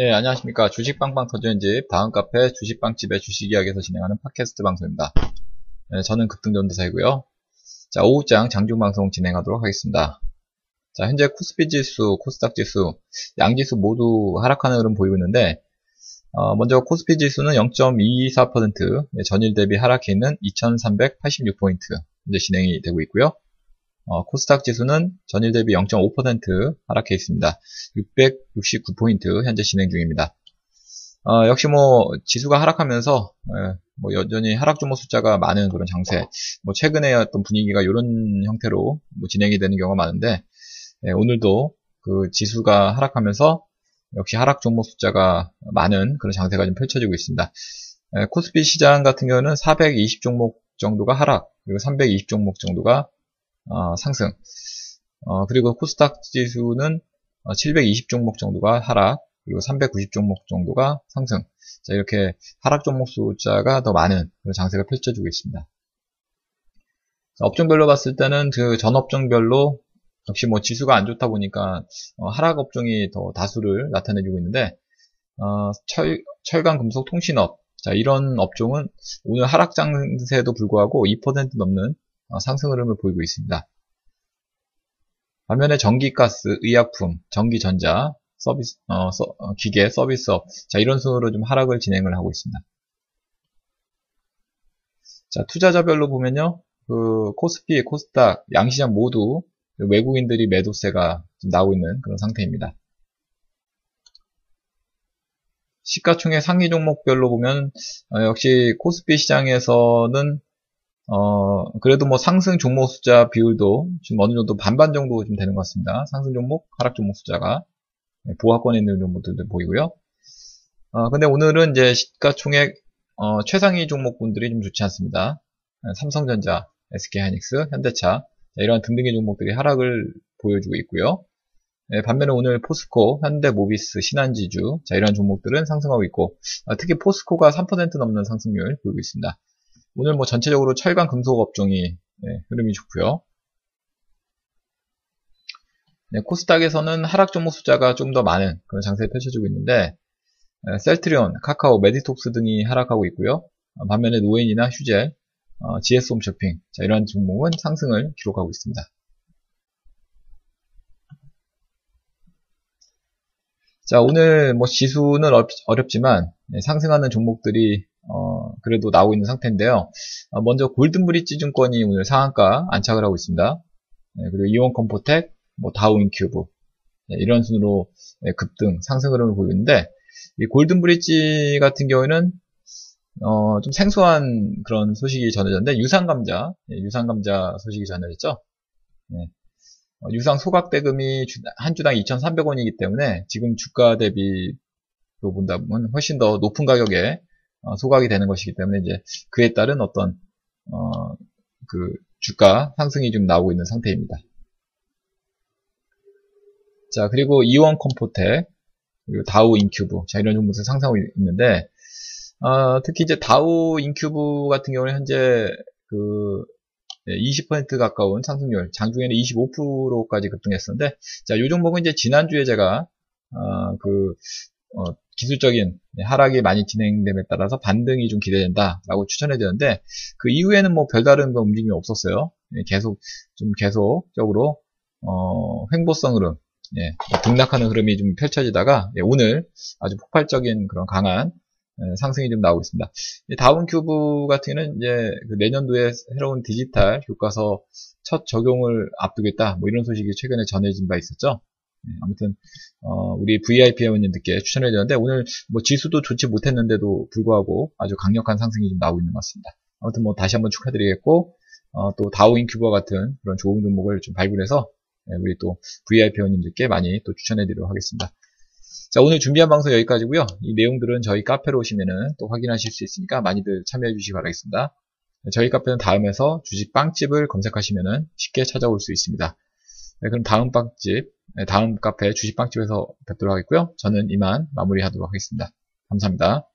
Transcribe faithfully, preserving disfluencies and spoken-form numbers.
네, 안녕하십니까. 주식빵빵 터지는 집, 다음 카페, 주식빵집의 주식 이야기에서 진행하는 팟캐스트 방송입니다. 네, 저는 급등전도사이고요. 자, 오후장 장중방송 진행하도록 하겠습니다. 자, 현재 코스피 지수, 코스닥 지수, 양지수 모두 하락하는 흐름 보이고 있는데, 어, 먼저 코스피 지수는 영 점 이이사 퍼센트, 네, 전일 대비 하락해 있는 이천삼백팔십육 포인트, 현재 진행이 되고 있고요. 어, 코스닥 지수는 전일 대비 영 점 오 퍼센트 하락해 있습니다. 육백육십구 포인트 현재 진행 중입니다. 어, 역시 뭐 지수가 하락하면서 에, 뭐 여전히 하락 종목 숫자가 많은 그런 장세, 뭐 최근에 어떤 분위기가 이런 형태로 뭐 진행이 되는 경우가 많은데, 에, 오늘도 그 지수가 하락하면서 역시 하락 종목 숫자가 많은 그런 장세가 좀 펼쳐지고 있습니다. 에, 코스피 시장 같은 경우는 사백이십 종목 정도가 하락, 그리고 삼백이십 종목 정도가 어, 상승, 어, 그리고 코스닥 지수는 어, 칠백이십 종목 정도가 하락, 그리고 삼백구십 종목 정도가 상승. 자, 이렇게 하락 종목 숫자가 더 많은 그런 장세가 펼쳐지고 있습니다. 자, 업종별로 봤을 때는 그 전 업종별로 역시 뭐 지수가 안 좋다 보니까 어, 하락 업종이 더 다수를 나타내주고 있는데, 어, 철, 철강, 금속, 통신업, 자, 이런 업종은 오늘 하락 장세에도 불구하고 이 퍼센트 넘는 어, 상승 흐름을 보이고 있습니다. 반면에 전기가스, 의약품, 전기전자, 서비스, 어, 서, 어, 기계, 서비스업, 자, 이런 순으로 좀 하락을 진행을 하고 있습니다. 자, 투자자별로 보면요, 그 코스피, 코스닥, 양시장 모두 외국인들이 매도세가 좀 나오고 있는 그런 상태입니다. 시가총액 상위 종목별로 보면 어, 역시 코스피 시장에서는 어, 그래도 뭐 상승 종목 숫자 비율도 지금 어느 정도 반반 정도 좀 되는 것 같습니다. 상승 종목, 하락 종목 숫자가 보합권에 있는 종목들도 보이고요. 어, 근데 오늘은 이제 시가총액, 어, 최상위 종목군들이 좀 좋지 않습니다. 삼성전자, 에스케이하이닉스, 현대차, 이런 등등의 종목들이 하락을 보여주고 있고요. 네, 반면에 오늘 포스코, 현대모비스, 신한지주, 자, 이런 종목들은 상승하고 있고, 어, 특히 포스코가 삼 퍼센트 넘는 상승률 보이고 있습니다. 오늘 뭐 전체적으로 철강 금속 업종이, 네, 흐름이 좋고요. 네, 코스닥에서는 하락 종목 숫자가 좀 더 많은 그런 장세에 펼쳐지고 있는데, 네, 셀트리온, 카카오, 메디톡스 등이 하락하고 있고요. 반면에 노엔이나 휴젤, 어, 지에스홈쇼핑, 자, 이러한 종목은 상승을 기록하고 있습니다. 자, 오늘 뭐 지수는 어렵, 어렵지만 네, 상승하는 종목들이 어, 그래도 나오고 있는 상태인데요. 어, 먼저 골든브릿지 증권이 오늘 상한가 안착을 하고 있습니다. 네, 그리고 이온컴포텍, 뭐 다우인큐브, 네, 이런 순으로 네, 급등, 상승 흐름을 보이고 있는데, 이 골든브릿지 같은 경우에는 어, 좀 생소한 그런 소식이 전해졌는데, 유상감자, 네, 유상감자 소식이 전해졌죠. 네, 어, 유상 소각대금이 주, 한 주당 이천삼백 원이기 때문에 지금 주가 대비로 본다면 훨씬 더 높은 가격에 어, 소각이 되는 것이기 때문에 이제 그에 따른 어떤 어, 그 주가 상승이 좀 나오고 있는 상태입니다. 자, 그리고 이온컴포텍, 그리고 다우인큐브, 자, 이런 종목들 상승하고 있는데, 어, 특히 이제 다우인큐브 같은 경우는 현재 그 이십 퍼센트 가까운 상승률, 장중에는 이십오 퍼센트까지 급등했었는데, 자, 이 종목은 이제 지난주에 제가 어, 그 어, 기술적인 하락이 많이 진행됨에 따라서 반등이 좀 기대된다라고 추천해드렸는데, 그 이후에는 뭐 별다른 움직임이 없었어요. 계속 좀 계속적으로 어, 횡보성 흐름, 예, 등락하는 흐름이 좀 펼쳐지다가, 예, 오늘 아주 폭발적인 그런 강한 예, 상승이 좀 나오고 있습니다. 다운큐브 같은 경우는 이제 그 내년도에 새로운 디지털 교과서 첫 적용을 앞두겠다, 뭐 이런 소식이 최근에 전해진 바 있었죠. 예, 아무튼 어, 우리 브이아이피 회원님들께 추천해드렸는데, 오늘 뭐 지수도 좋지 못했는데도 불구하고 아주 강력한 상승이 좀 나오고 있는 것 같습니다. 아무튼 뭐 다시 한번 축하드리겠고, 어, 또 다우인큐브와 같은 그런 좋은 종목을 좀 발굴해서 예, 우리 또 브이아이피 회원님들께 많이 또 추천해드리도록 하겠습니다. 자, 오늘 준비한 방송 여기까지고요. 이 내용들은 저희 카페로 오시면은 또 확인하실 수 있으니까 많이들 참여해 주시기 바라겠습니다. 저희 카페는 다음에서 주식 빵집을 검색하시면은 쉽게 찾아올 수 있습니다. 네, 그럼 다음 빵집, 다음 카페 주식 빵집에서 뵙도록 하겠고요. 저는 이만 마무리하도록 하겠습니다. 감사합니다.